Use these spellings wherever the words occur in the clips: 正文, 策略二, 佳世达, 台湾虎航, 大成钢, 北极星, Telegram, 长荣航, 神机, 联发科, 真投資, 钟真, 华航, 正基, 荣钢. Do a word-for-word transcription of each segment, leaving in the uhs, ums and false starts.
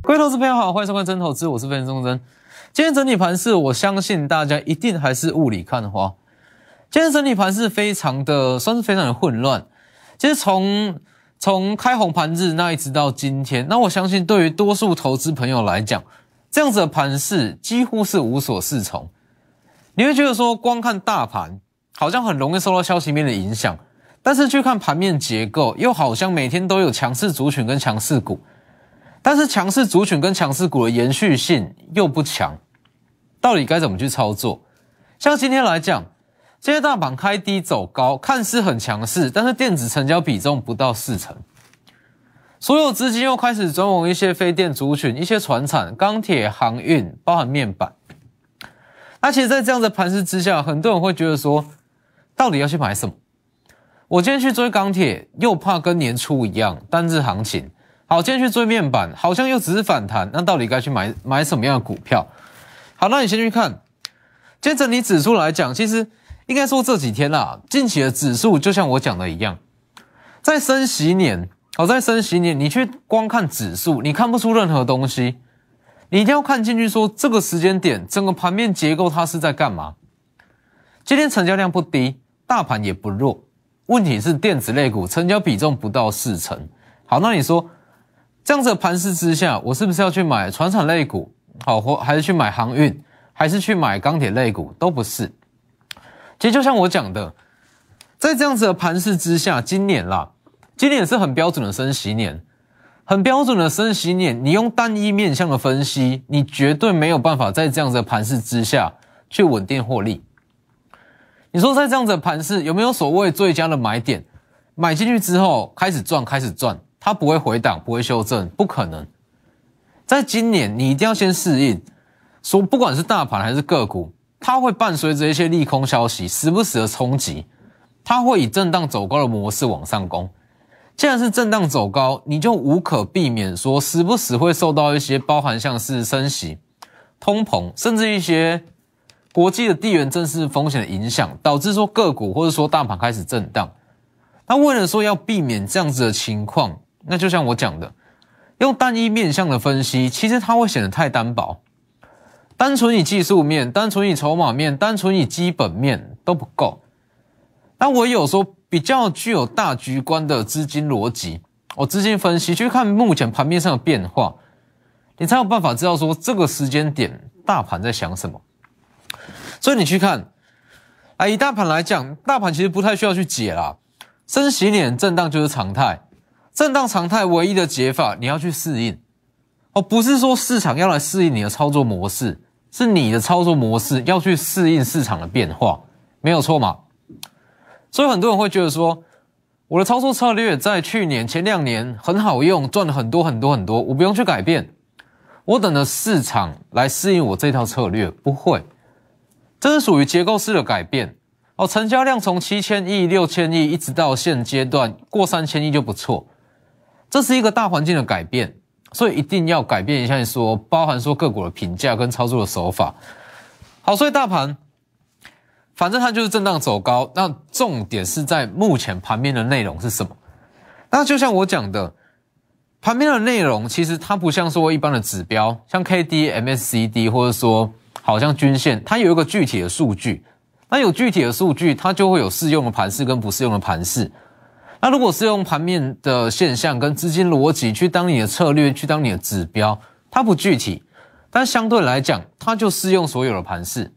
各位投资朋友好，欢迎收看真投资，我是分析师钟真。今天整体盘势，我相信大家一定还是雾里看花。今天整体盘势非常的，算是非常的混乱。其实从从开红盘日那一直到今天，那我相信对于多数投资朋友来讲，这样子的盘势几乎是无所适从。你会觉得说，光看大盘好像很容易受到消息面的影响，但是去看盘面结构，又好像每天都有强势族群跟强势股。但是强势族群跟强势股的延续性又不强，到底该怎么去操作？像今天来讲，今天大盘开低走高，看似很强势，但是电子成交比重不到四成，所有资金又开始转往一些非电族群、一些传产、钢铁、航运，包含面板。那其实，在这样的盘势之下，很多人会觉得说，到底要去买什么？我今天去追钢铁，又怕跟年初一样单日行情。好，今天去追面板，好像又只是反弹，那到底该去买买什么样的股票？好，那你先去看，今天整体指数来讲，其实应该说这几天啦、啊，近期的指数就像我讲的一样，在升息年，好，在升息年，你去光看指数，你看不出任何东西，你一定要看进去说，这个时间点，整个盘面结构它是在干嘛？今天成交量不低，大盘也不弱，问题是电子类股成交比重不到四成。好，那你说，这样子的盘势之下，我是不是要去买传产类股？好，或还是去买航运，还是去买钢铁类股？都不是。其实就像我讲的，在这样子的盘势之下，今年啦，今年是很标准的升息年，很标准的升息年。你用单一面向的分析，你绝对没有办法在这样子的盘势之下去稳定获利。你说在这样子的盘势，有没有所谓最佳的买点？买进去之后开始赚，开始赚。它不会回档，不会修正，不可能。在今年，你一定要先适应，说不管是大盘还是个股，它会伴随着一些利空消息，时不时的冲击，它会以震荡走高的模式往上攻。既然是震荡走高，你就无可避免说，时不时会受到一些包含像是升息、通膨，甚至一些国际的地缘政治风险的影响，导致说个股或者说大盘开始震荡。那为了说要避免这样子的情况，那就像我讲的，用单一面向的分析，其实它会显得太单薄。单纯以技术面、单纯以筹码面、单纯以基本面都不够。那我有说比较具有大局观的资金逻辑，我资金分析去看目前盘面上的变化，你才有办法知道说这个时间点大盘在想什么。所以你去看，啊，以大盘来讲，大盘其实不太需要去解啦，升息年震荡就是常态。震荡常态唯一的解法，你要去适应哦，不是说市场要来适应你的操作模式，是你的操作模式要去适应市场的变化，没有错嘛？所以很多人会觉得说，我的操作策略在去年前两年很好用，赚了很多很多很多，我不用去改变，我等着市场来适应我这套策略，不会，这是属于结构式的改变哦。成交量从七千亿、六千亿一直到现阶段过三千亿就不错。这是一个大环境的改变，所以一定要改变一下，说包含说个股的评价跟操作的手法。好，所以大盘反正它就是震荡走高，那重点是在目前盘面的内容是什么？那就像我讲的，盘面的内容其实它不像说一般的指标，像 K D、M A C D 或者说好像均线，它有一个具体的数据。那有具体的数据，它就会有适用的盘势跟不适用的盘势。那如果是用盘面的现象跟资金逻辑去当你的策略，去当你的指标，它不具体，但相对来讲，它就适用所有的盘势。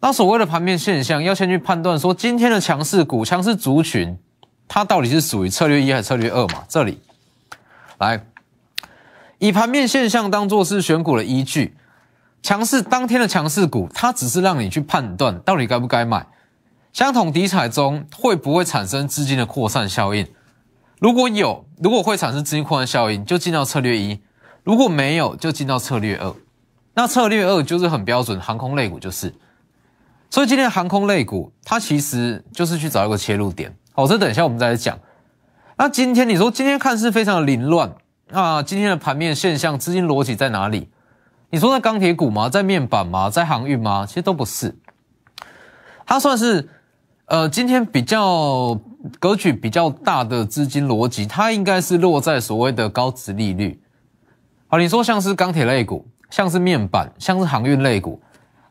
那所谓的盘面现象，要先去判断说今天的强势股、强势族群，它到底是属于策略一还是策略二嘛？这里，来，以盘面现象当作是选股的依据，强势当天的强势股，它只是让你去判断到底该不该买。相同题材中会不会产生资金的扩散效应？如果有，如果会产生资金扩散效应，就进到策略一；如果没有，就进到策略二。那策略二就是很标准，航空类股就是。所以今天航空类股，它其实就是去找一个切入点。好，这等一下我们再来讲。那今天你说今天看似非常的凌乱，那今天的盘面现象、资金逻辑在哪里？你说在钢铁股吗？在面板吗？在航运吗？其实都不是。它算是。呃，今天比较格局比较大的资金逻辑，它应该是落在所谓的高殖利率。好，你说像是钢铁类股，像是面板，像是航运类股，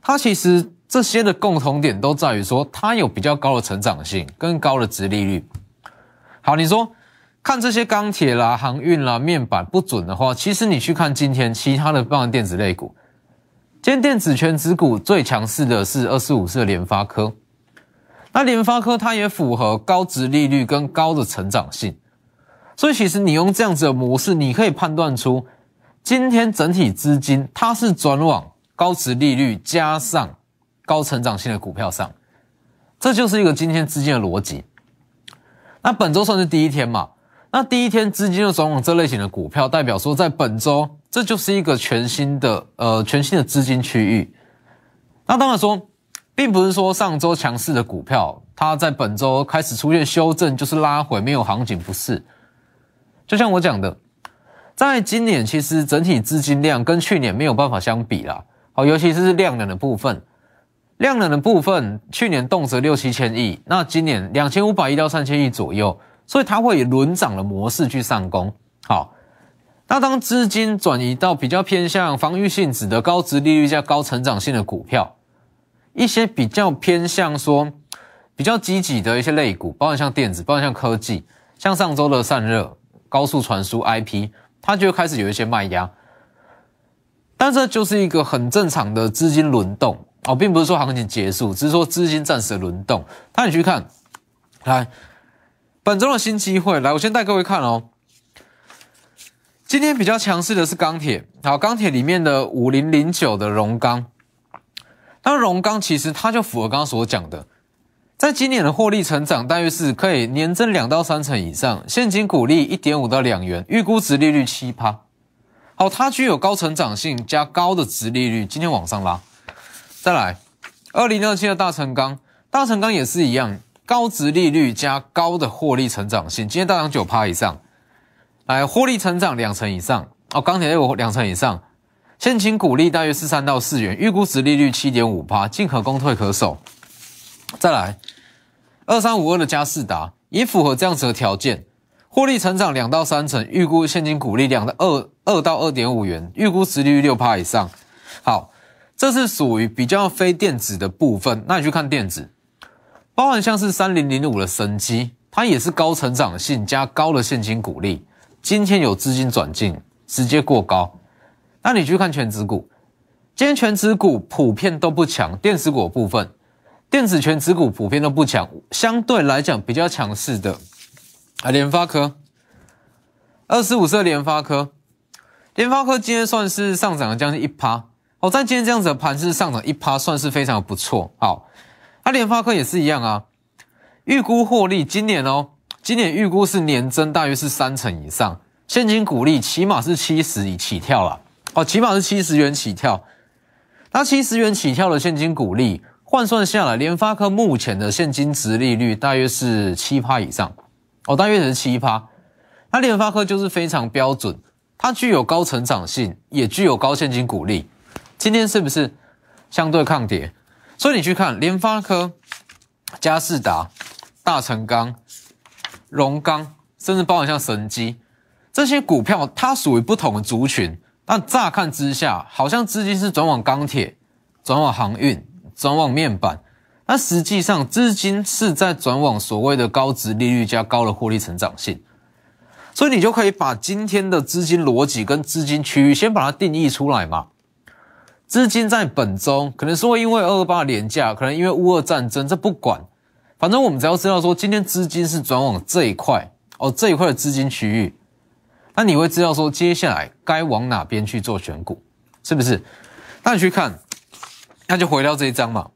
它其实这些的共同点都在于说，它有比较高的成长性，更高的殖利率。好，你说看这些钢铁啦、航运啦、面板不准的话，其实你去看今天其他的半导体电子类股，今天电子权值股最强势的是二四五四的联发科。那联发科它也符合高殖利率跟高的成长性，所以其实你用这样子的模式，你可以判断出。今天整体资金它是转往高殖利率加上高成长性的股票上，这就是一个今天资金的逻辑。那本周算是第一天嘛，那第一天资金就转往这类型的股票，代表说在本周这就是一个全新的呃全新的资金区域。那当然说，并不是说上周强势的股票它在本周开始出现修正，就是拉回没有行情，不是。就像我讲的。在今年其实整体资金量跟去年没有办法相比啦，好，尤其是量能的部分，量能的部分去年动辄六七千亿，那今年两千五百亿到三千亿左右，所以它会以轮涨的模式去上攻。好，那当资金转移到比较偏向防御性质的高殖利率加高成长性的股票，一些比较偏向说比较积极的一些类股，包含像电子，包含像科技，像上周的散热、高速传输、I P。它就开始有一些卖压，但这就是一个很正常的资金轮动哦，并不是说行情结束，只是说资金暂时的轮动。那你去看，来本周的新机会，来我先带各位看哦。今天比较强势的是钢铁，好，钢铁里面的五零零九的荣钢，那荣钢其实它就符合刚刚所讲的，在今年的获利成长大约是可以年增两到三成以上，现金股利 一点五到两元，预估殖利率 百分之七。好，它具有高成长性加高的殖利率，今天往上拉。再来 ,二零二七 的大成钢，大成钢也是一样，高殖利率加高的获利成长性，今天大涨 百分之九 以上。来，获利成长两成以上，哦，钢铁类股两成以上，现金股利大约是三到四元，预估殖利率 百分之七点五， 进可攻退可守。再来 ,二三五二 的佳世达也符合这样子的条件，获利成长 两到三成，预估现金股利 二到二点五元，预估殖利率 百分之六 以上。好，这是属于比较非电子的部分，那你去看电子，包含像是三零零五的神机，它也是高成长性加高的现金股利，今天有资金转进直接过高。那你去看全指股，今天全指股普遍都不强，电子股的部分电子权值股普遍都不强，相对来讲比较强势的啊，联发科，二四五四的联发科，联发科今天算是上涨了将近 百分之一， 哦，在今天这样子的盘势上涨 百分之一 算是非常不错。好，那联发科也是一样啊，预估获利今年哦，今年预估是年增大约是三成以上，现金股利起码是七十起跳啦，哦，起码是七十元起跳，那七十元起跳的现金股利。换算下来，联发科目前的现金殖利率大约是 百分之七 以上。哦，大约是 百分之七。那联发科就是非常标准，它具有高成长性，也具有高现金股利。今天是不是相对抗跌？所以你去看联发科、佳世达、大成钢、荣钢，甚至包含像神机，这些股票它属于不同的族群。那乍看之下，好像资金是转往钢铁、转往航运。转往面板，那实际上资金是在转往所谓的高殖利率加高的获利成长性，所以你就可以把今天的资金逻辑跟资金区域先把它定义出来嘛。资金在本周可能说因为二二八连假，可能因为乌俄战争，这不管，反正我们只要知道说今天资金是转往这一块哦，这一块的资金区域，那你会知道说接下来该往哪边去做选股，是不是？那你去看。那就回到这一章嘛。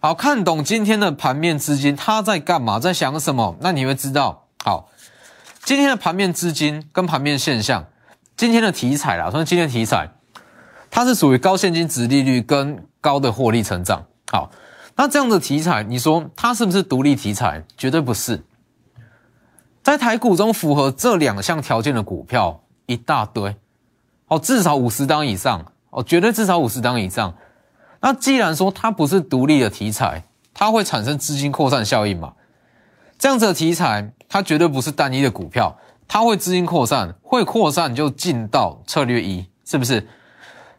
好，看懂今天的盘面资金，它在干嘛，在想什么，那你会知道。好，今天的盘面资金跟盘面现象，今天的题材啦，算是今天的题材，它是属于高现金殖利率跟高的获利成长。好，那这样的题材，你说它是不是独立题材？绝对不是。在台股中符合这两项条件的股票一大堆，哦，至少五十档以上，哦，绝对至少五十档以上。那既然说它不是独立的题材，它会产生资金扩散效应嘛？这样子的题材，它绝对不是单一的股票，它会资金扩散，会扩散就进到策略一，是不是？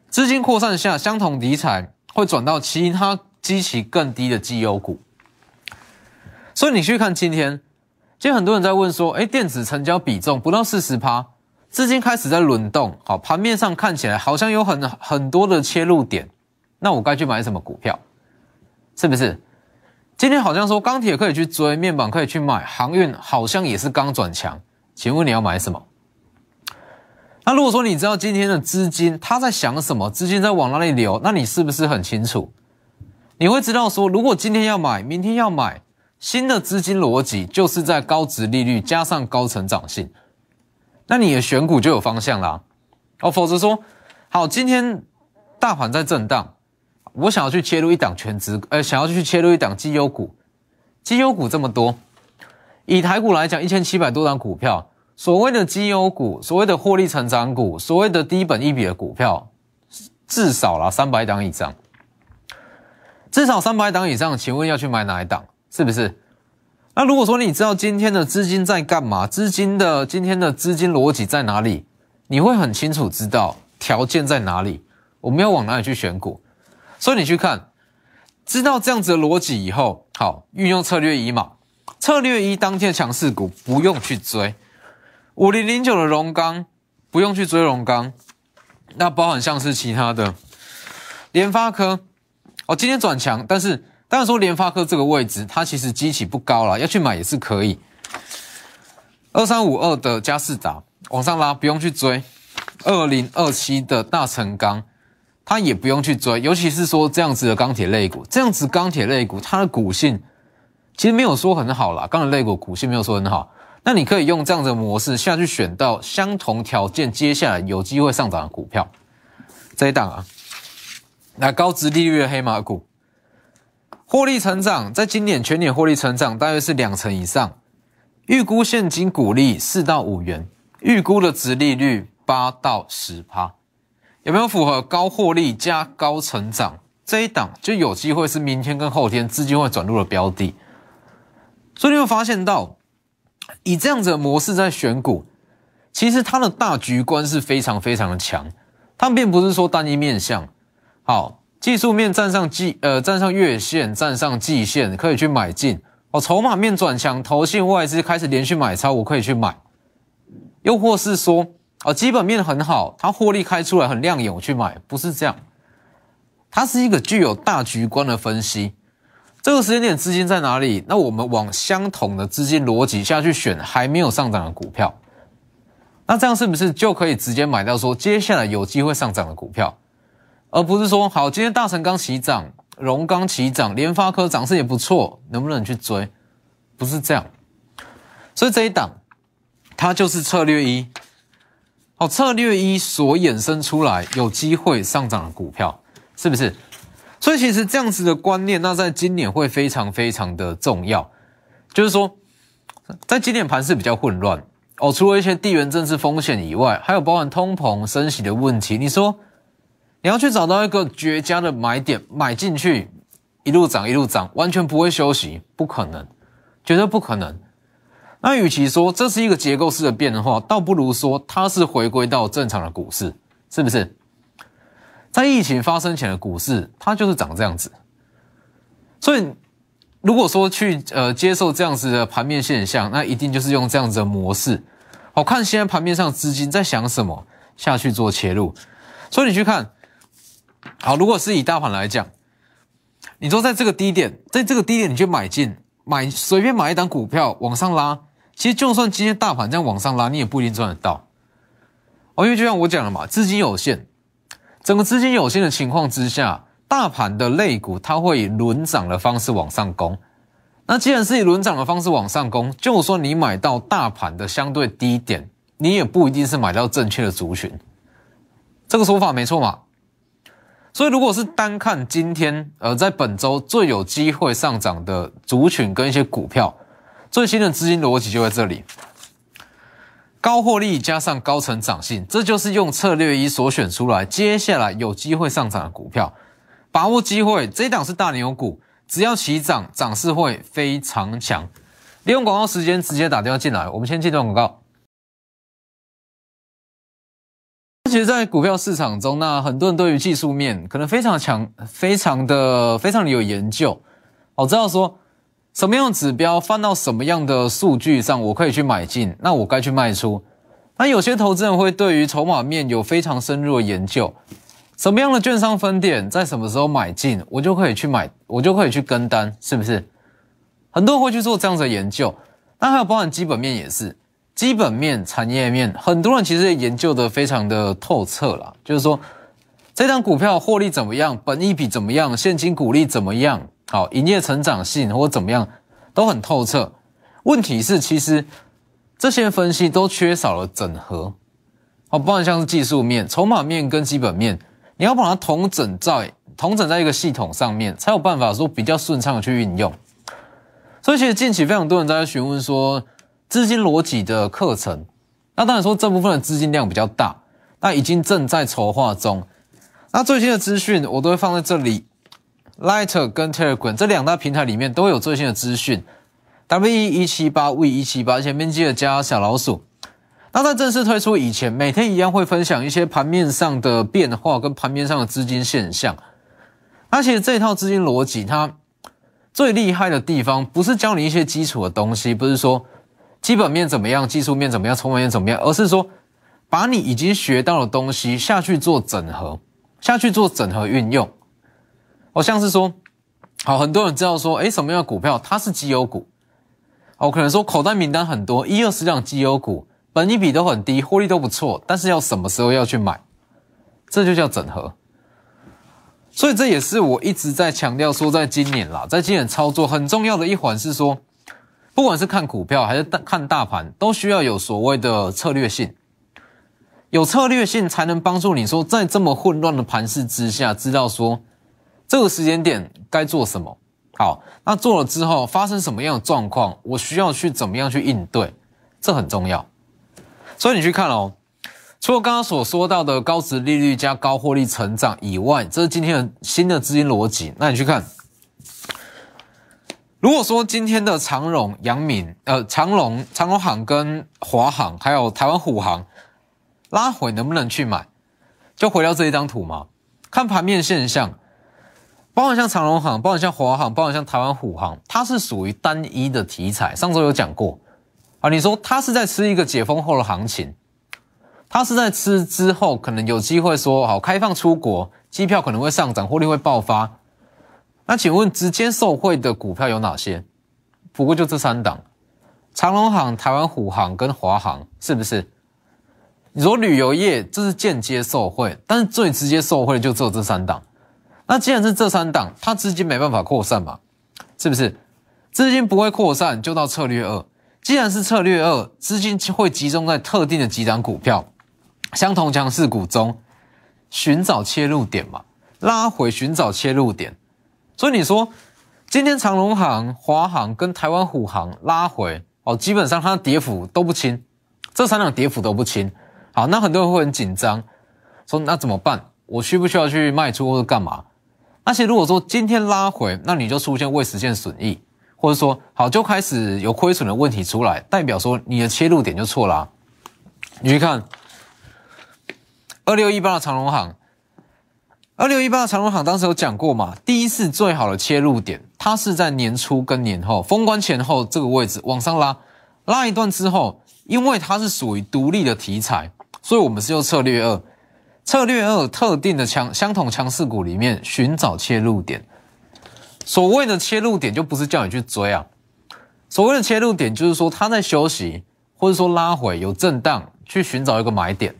资金扩散下，相同题材会转到其他基期更低的绩优股。所以你去看今天，今天很多人在问说，诶，电子成交比重不到 百分之四十， 资金开始在轮动，好，盘面上看起来好像有很很多的切入点，那我该去买什么股票？是不是？今天好像说钢铁可以去追，面板可以去买，航运好像也是刚转强，请问你要买什么？那如果说你知道今天的资金他在想什么，资金在往哪里流，那你是不是很清楚？你会知道说，如果今天要买，明天要买，新的资金逻辑就是在高殖利率加上高成长性，那你的选股就有方向啦。哦，否则说，好，今天大盘在震荡，我想要去切入一档全值，呃，想要去切入一档绩优股，绩优股这么多，以台股来讲， 一千七百 多档股票，所谓的绩优股，所谓的获利成长股，所谓的低本益比的股票，至少啦三百档以上，至少三百档以上，请问要去买哪一档？是不是？那如果说你知道今天的资金在干嘛，资金的今天的资金逻辑在哪里，你会很清楚知道条件在哪里，我们要往哪里去选股。所以你去看，知道这样子的逻辑以后，好，运用策略一嘛，策略一当天的强势股不用去追，五零零九的荣钢不用去追荣钢，那包含像是其他的联发科，哦，今天转强，但是当然说联发科这个位置，它其实基期不高啦，要去买也是可以。二三五二的佳世达往上拉，不用去追；二零二七的大成钢，它也不用去追，尤其是说这样子的钢铁类股，这样子钢铁类股它的股性其实没有说很好啦，钢铁类股股性没有说很好，那你可以用这样的模式下去选到相同条件接下来有机会上涨的股票。这一档啊，那高殖利率的黑马股，获利成长，在今年全年获利成长大约是两成以上，预估现金股利四到五元，预估的殖利率八到 百分之十，有没有符合高获利加高成长？这一档就有机会是明天跟后天资金会转入的标的。所以你会发现到，以这样子的模式在选股，其实它的大局观是非常非常的强，它并不是说单一面向，好，技术面站上季呃站上月线，站上季线可以去买进，哦，筹码面转强，投信外资开始连续买超，我可以去买，又或是说哦，基本面很好，它获利开出来很亮眼，我去买，不是这样。它是一个具有大局观的分析。这个时间点资金在哪里？那我们往相同的资金逻辑下去选还没有上涨的股票。那这样是不是就可以直接买到说接下来有机会上涨的股票？而不是说，好，今天大成钢起涨，荣钢起涨，联发科涨势也不错，能不能去追？不是这样。所以这一档，它就是策略一。好，策略一所衍生出来有机会上涨的股票，是不是？所以其实这样子的观念，那在今年会非常非常的重要。就是说，在今年盘势比较混乱哦，除了一些地缘政治风险以外，还有包含通膨升息的问题。你说你要去找到一个绝佳的买点，买进去一路涨一路涨，完全不会休息，不可能，绝对不可能。那与其说这是一个结构式的变化，倒不如说它是回归到正常的股市，是不是？在疫情发生前的股市，它就是长这样子。所以，如果说去呃接受这样子的盘面现象，那一定就是用这样子的模式，好，看现在盘面上资金在想什么，下去做切入。所以你去看，好，如果是以大盘来讲，你说在这个低点，在这个低点你去买进，买随便买一档股票往上拉。其实就算今天大盘这样往上拉，你也不一定赚得到。哦，因为就像我讲了嘛，资金有限，整个资金有限的情况之下，大盘的类股它会以轮涨的方式往上攻。那既然是以轮涨的方式往上攻，就算你买到大盘的相对低点，你也不一定是买到正确的族群。这个说法没错嘛。所以如果是单看今天，呃，在本周最有机会上涨的族群跟一些股票，最新的资金逻辑就在这里，高获利加上高成长性，这就是用策略一所选出来接下来有机会上涨的股票，把握机会。这一档是大牛股，只要起涨，涨势会非常强。利用广告时间直接打电话进来，我们先进段广告。其实，在股票市场中，那很多人对于技术面可能非常强、非常的、非常的有研究，我知道说什么样的指标放到什么样的数据上，我可以去买进，那我该去卖出。那有些投资人会对于筹码面有非常深入的研究，什么样的券商分点在什么时候买进，我就可以去买，我就可以去跟单，是不是？很多人会去做这样子的研究。那还有包含基本面也是。基本面、产业面，很多人其实研究的非常的透彻啦。就是说，这张股票获利怎么样，本益比怎么样，现金股利怎么样，好，营业成长性或怎么样，都很透彻。问题是，其实这些分析都缺少了整合，好，包含像是技术面、筹码面跟基本面，你要把它统整在统整在一个系统上面，才有办法说比较顺畅的去运用。所以，其实近期非常多人在询问说。资金逻辑的课程，那当然说这部分的资金量比较大，那已经正在筹划中。那最新的资讯我都会放在这里 ，Line 跟 Telegram 这两大平台里面都有最新的资讯。W E 一七八 V 一七八，前面记得加小老鼠。那在正式推出以前，每天一样会分享一些盘面上的变化跟盘面上的资金现象。那其实这一套资金逻辑，它最厉害的地方不是教你一些基础的东西，不是说。基本面怎么样，技术面怎么样，筹码面怎么样，而是说把你已经学到的东西下去做整合，下去做整合运用。好、哦、像是说，好，很多人知道说，诶，什么样的股票它是绩优股？好、哦，可能说口袋名单很多，一二十档绩优股，本益比都很低，获利都不错，但是要什么时候要去买？这就叫整合。所以这也是我一直在强调说，在今年啦，在今年操作很重要的一环是说。不管是看股票还是看大盘，都需要有所谓的策略性。有策略性才能帮助你说，在这么混乱的盘势之下，知道说这个时间点该做什么。好，那做了之后发生什么样的状况，我需要去怎么样去应对，这很重要。所以你去看哦，除了刚刚所说到的高殖利率加高获利成长以外，这是今天的新的资金逻辑。那你去看。如果说今天的长荣、阳明、呃长荣、长荣航跟华航，还有台湾虎航拉回，能不能去买？就回到这一张图嘛，看盘面现象，包含像长荣航，包含像华航，包含像台湾虎航，它是属于单一的题材。上周有讲过啊，你说它是在吃一个解封后的行情，它是在吃之后可能有机会说好开放出国，机票可能会上涨，获利会爆发。那请问直接受惠的股票有哪些？不过就这三档，长荣航、台湾虎航跟华航，是不是？你说旅游业这是间接受惠，但是最直接受惠的就只有这三档。那既然是这三档，它资金没办法扩散嘛，是不是？资金不会扩散，就到策略二。既然是策略二，资金会集中在特定的几档股票，相同强势股中寻找切入点嘛，拉回寻找切入点。所以你说，今天长荣航、华航跟台湾虎航拉回哦，基本上它的跌幅都不轻，这三档跌幅都不轻。好，那很多人会很紧张，说那怎么办？我需不需要去卖出或者干嘛？而且如果说今天拉回，那你就出现未实现损益，或者说好就开始有亏损的问题出来，代表说你的切入点就错啦、啊。你去看二六一八的长荣航。二六一八的长荣航当时有讲过嘛，第一次最好的切入点，它是在年初跟年后封关前后这个位置往上拉，拉一段之后，因为它是属于独立的题材，所以我们是用策略二，策略二特定的强相同强势股里面寻找切入点。所谓的切入点就不是叫你去追啊，所谓的切入点就是说它在休息，或者说拉回有震荡，去寻找一个买点。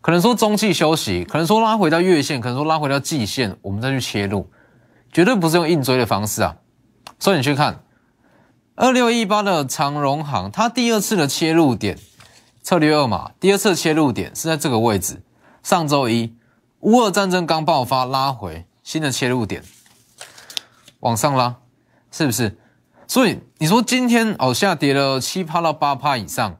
可能说中继休息，可能说拉回到月线，可能说拉回到季线，我们再去切入，绝对不是用硬追的方式啊。所以你去看二六一八的长荣航，它第二次的切入点，策略二嘛，第二次的切入点是在这个位置。上周一，乌俄战争刚爆发，拉回新的切入点，往上拉，是不是？所以你说今天哦下跌了 百分之七 到 百分之八 以上。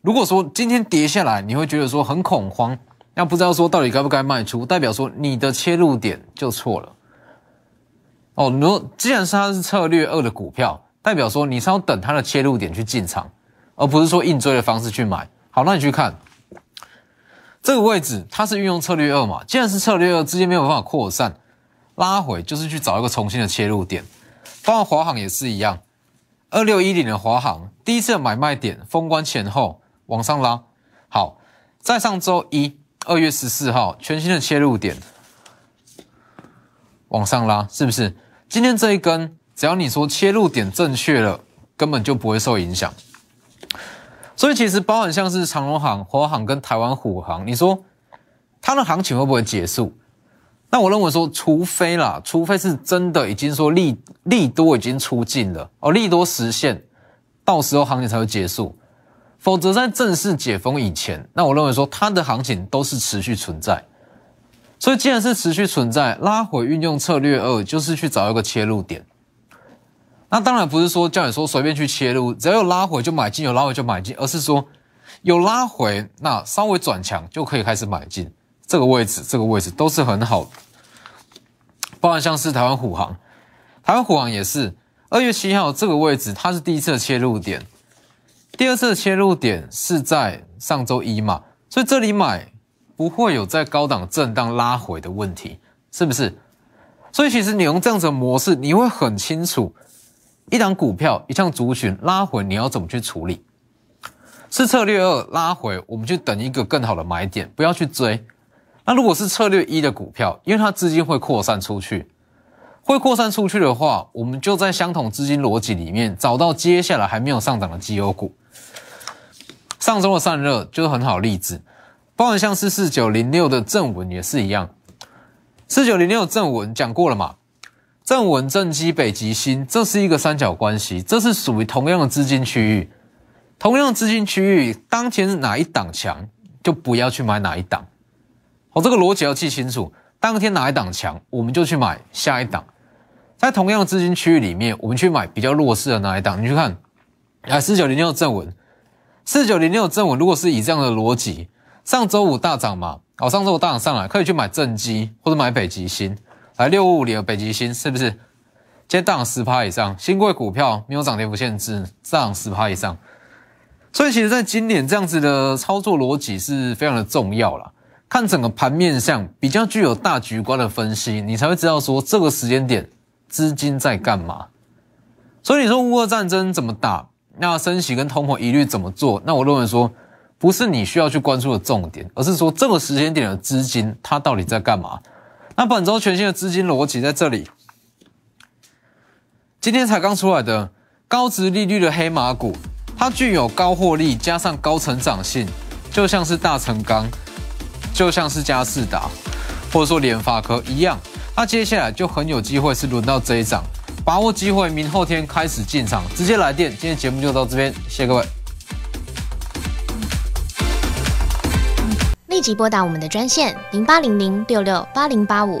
如果说今天跌下来，你会觉得说很恐慌，那不知道说到底该不该卖出，代表说你的切入点就错了。哦，你说既然是它是策略二的股票，代表说你是要等它的切入点去进场，而不是说硬追的方式去买。好，那你去看这个位置它是运用策略二嘛，既然是策略二，资金没有办法扩散，拉回就是去找一个重新的切入点。当然华航也是一样， 二六一零的华航第一次的买卖点封关前后往上拉，好，在上周一 二月十四号全新的切入点往上拉，是不是？今天这一根只要你说切入点正确了，根本就不会受影响。所以其实包含像是长荣航、华航跟台湾虎航，你说它的行情会不会结束？那我认为说，除非啦，除非是真的已经说利利多已经出尽了哦，利多实现，到时候行情才会结束。否则在正式解封以前，那我认为说它的行情都是持续存在。所以既然是持续存在，拉回运用策略二就是去找一个切入点。那当然不是说叫你说随便去切入，只要有拉回就买进，有拉回就买进，而是说有拉回，那稍微转强就可以开始买进。这个位置，这个位置都是很好的。包含像是台湾虎航，台湾虎航也是二月七号这个位置，它是第一次的切入点，第二次的切入点是在上周一嘛，所以这里买不会有在高档震荡拉回的问题，是不是？所以其实你用这样子的模式，你会很清楚。一档股票一项族群拉回，你要怎么去处理？是策略二拉回，我们去等一个更好的买点，不要去追。那如果是策略一的股票，因为它资金会扩散出去，会扩散出去的话，我们就在相同资金逻辑里面找到接下来还没有上涨的绩优股。上周的散热就是很好例子，包含像是四九零六的正文也是一样。四九零六正文讲过了嘛？正文、正基、北极星，这是一个三角关系，这是属于同样的资金区域。同样的资金区域，当前是哪一档强，就不要去买哪一档。好，这个逻辑要记清楚。当天哪一档强，我们就去买下一档。在同样的资金区域里面，我们去买比较弱势的哪一档。你去看，哎 ，四九零六 正文 ，四九零六 正文，如果是以这样的逻辑，上周五大涨嘛，哦，上周五大涨上来，可以去买正基或者买北极星。来六五五零的北极星是不是？今天大涨 百分之十 以上，新贵股票没有涨跌幅限制，大涨 百分之十 以上。所以其实在今年这样子的操作逻辑是非常的重要啦。看整个盘面上比较具有大局观的分析，你才会知道说这个时间点资金在干嘛。所以你说乌俄战争怎么打，那升息跟通膨疑虑怎么做，那我认为说不是你需要去关注的重点，而是说这个时间点的资金它到底在干嘛。那本周全新的资金逻辑在这里，今天才刚出来的高殖利率的黑马股，它具有高获利加上高成长性，就像是大成钢，就像是佳世达，或者说联发科一样，它接下来就很有机会是轮到这一涨，把握机会，明后天开始进场，直接来电。今天节目就到这边，谢谢各位。立即拨打我们的专线零八零零六六八零八五